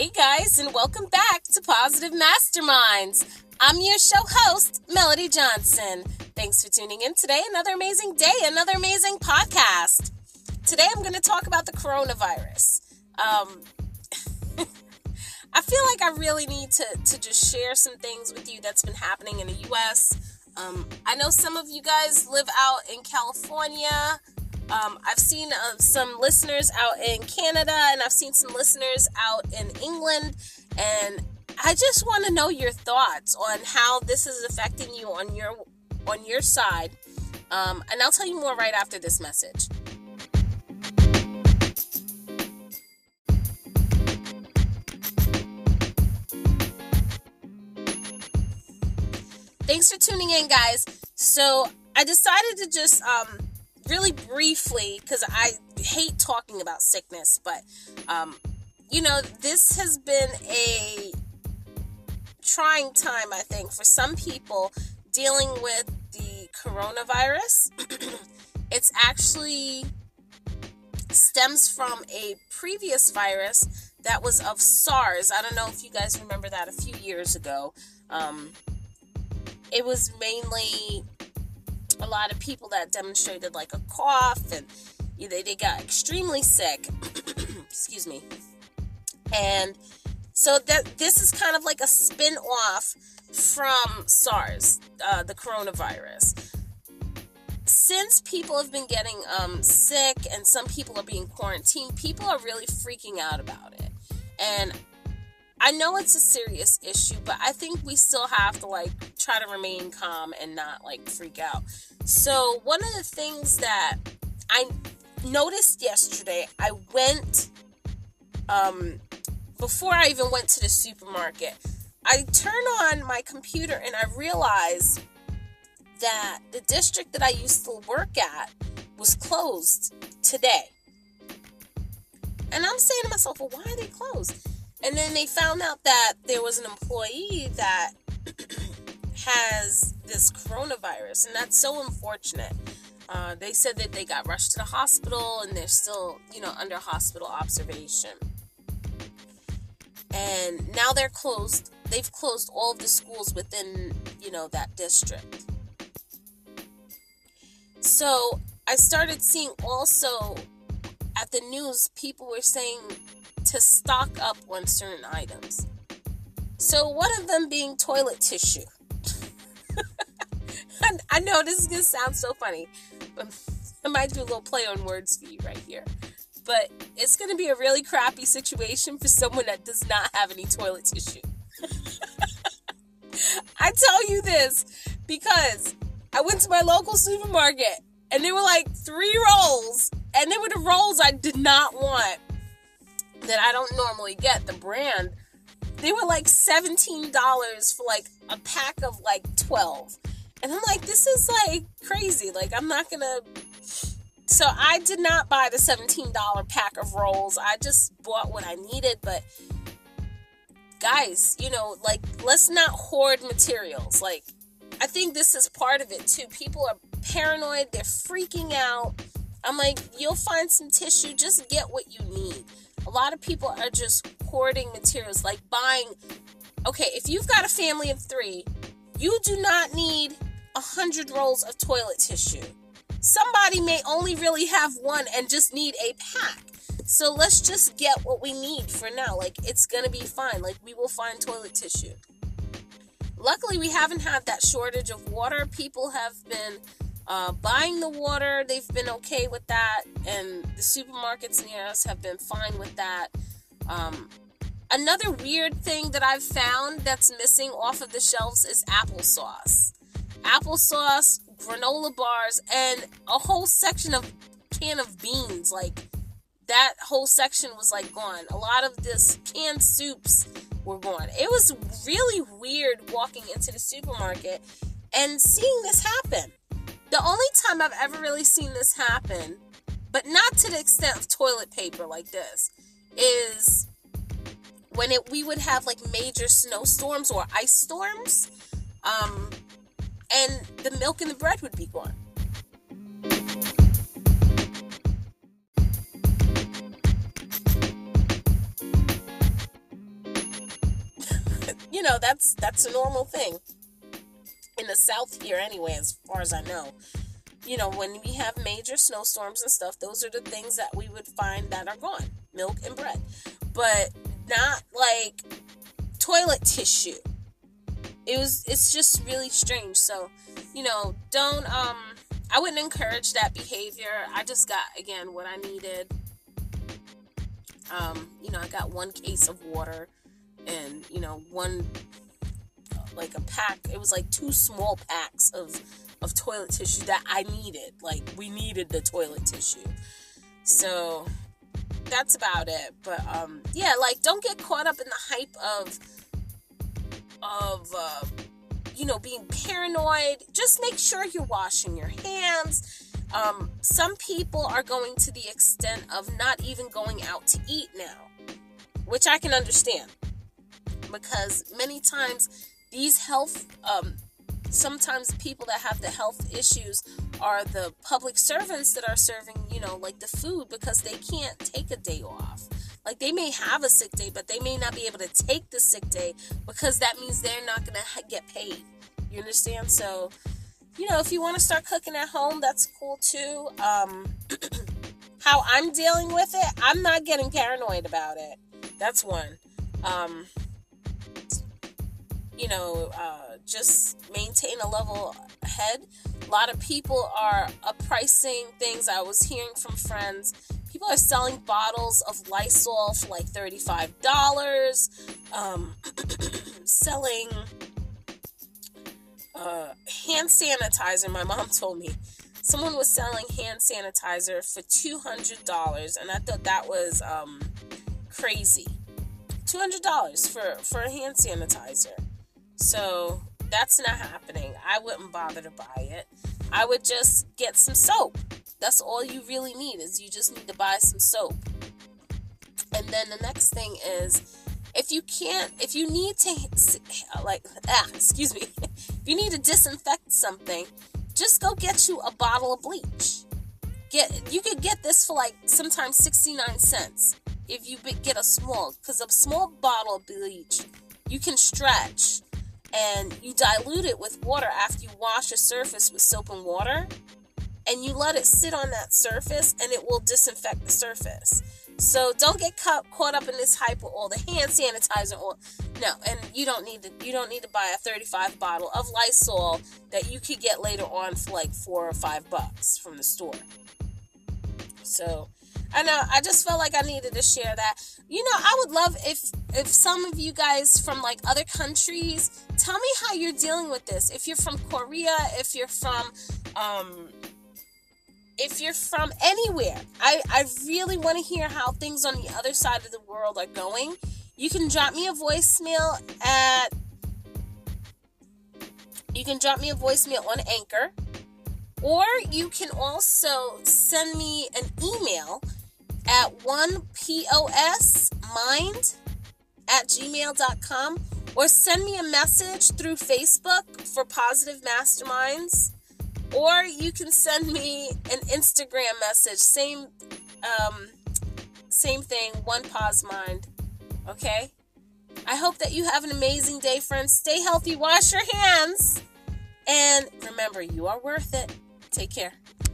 Hey guys, and welcome back to Positive Masterminds. I'm your show host, Melody Johnson. Thanks for tuning in today. Another amazing day, another amazing podcast. Today I'm going to talk about the coronavirus. I feel like I really need to just share some things with you that's been happening in the U.S. I know some of you guys live out in California. I've seen some listeners out in Canada, and I've seen some listeners out in England, and I just want to know your thoughts on how this is affecting you on your side, and I'll tell you more right after this message. Thanks for tuning in, guys. So I decided to just really briefly, because I hate talking about sickness, but this has been a trying time, I think, for some people dealing with the coronavirus. It's actually stems from a previous virus that was of SARS. I don't know if you guys remember that a few years ago. It was mainly a lot of people that demonstrated like a cough, and they got extremely sick. Excuse me. And so this is kind of like a spin-off from SARS, the coronavirus. Since people have been getting sick and some people are being quarantined, people are really freaking out about it. And I know it's a serious issue, but I think we still have to try to remain calm and not freak out. So one of the things that I noticed yesterday, I went, before I even went to the supermarket, I turned on my computer and I realized that the district that I used to work at was closed today. And I'm saying to myself, well, why are they closed? And then they found out that there was an employee that has this coronavirus, and that's so unfortunate. They said that they got rushed to the hospital, and they're still, under hospital observation. And now they're closed. They've closed all of the schools within, that district. So I started seeing also at the news, people were saying to stock up on certain items. So one of them being toilet tissue. I know this is going to sound so funny, but I might do a little play on words for you right here. But it's going to be a really crappy situation for someone that does not have any toilet tissue. I tell you this because I went to my local supermarket and there were 3 rolls, and they were the rolls I did not want, that I don't normally get, the brand. They were $17 for a pack of 12. And I'm this is crazy. I'm not gonna. So I did not buy the $17 pack of rolls. I just bought what I needed. But guys, let's not hoard materials. I think this is part of it too. People are paranoid. They're freaking out. I'm you'll find some tissue. Just get what you need. A lot of people are just hoarding materials, buying. Okay, if you've got a family of 3, you do not need 100 rolls of toilet tissue. Somebody may only really have 1 and just need a pack. So let's just get what we need for now. It's going to be fine. We will find toilet tissue. Luckily, we haven't had that shortage of water. People have been buying the water. They've been okay with that, and the supermarkets near us have been fine with that. Another weird thing that I've found that's missing off of the shelves is applesauce. Applesauce, granola bars, and a whole section of can of beans. That whole section was gone. A lot of this canned soups were gone. It was really weird walking into the supermarket and seeing this happen. The only time I've ever really seen this happen, but not to the extent of toilet paper like this, is when we would have major snowstorms or ice storms, and the milk and the bread would be gone. you know, that's a normal thing in the South here anyway, as far as I know. You know, when we have major snowstorms and stuff, those are the things that we would find that are gone. Milk and bread. But not like toilet tissue. It's just really strange. So, you know, don't, I wouldn't encourage that behavior. I just got, again, what I needed. You know, I got one case of water and, you know, one, like a pack. It was like 2 small packs of toilet tissue that I needed. Like, we needed the toilet tissue. So that's about it. But, yeah, like, don't get caught up in the hype of you know, being paranoid. Just make sure you're washing your hands. Some people are going to the extent of not even going out to eat now, which I can understand, because many times these health, sometimes people that have the health issues are the public servants that are serving, you know, like the food, because they can't take a day off. Like, they may have a sick day, but they may not be able to take the sick day, because that means they're not going to get paid. You understand? So, you know, if you want to start cooking at home, that's cool too. How I'm dealing with it, I'm not getting paranoid about it. That's one. You know, just maintain a level head. A lot of people are uppricing things. I was hearing from friends, people are selling bottles of Lysol for like $35, selling hand sanitizer. My mom told me someone was selling hand sanitizer for $200, and I thought that was crazy. $200 for a hand sanitizer. So that's not happening. I wouldn't bother to buy it. I would just get some soap. That's all you really need, is you just need to buy some soap. And then the next thing is, if you need to, if you need to disinfect something, just go get you a bottle of bleach. You could get this for like sometimes 69 cents if you get a small, because a small bottle of bleach you can stretch, and you dilute it with water after you wash a surface with soap and water, and you let it sit on that surface, and it will disinfect the surface. So don't get caught up in this hype with all the hand sanitizer. No, and you don't need to buy a 35 bottle of Lysol that you could get later on for like $4 or $5 from the store. So, I know, I just felt like I needed to share that. You know, I would love if some of you guys from like other countries, tell me how you're dealing with this. If you're from Korea, if you're from anywhere, I really want to hear how things on the other side of the world are going. You can drop me a voicemail on Anchor, or you can also send me an email at 1posmind@gmail.com, or send me a message through Facebook for Positive Masterminds, or you can send me an Instagram message, same thing, 1posmind, okay? I hope that you have an amazing day, friends. Stay healthy, wash your hands, and remember, you are worth it. Take care.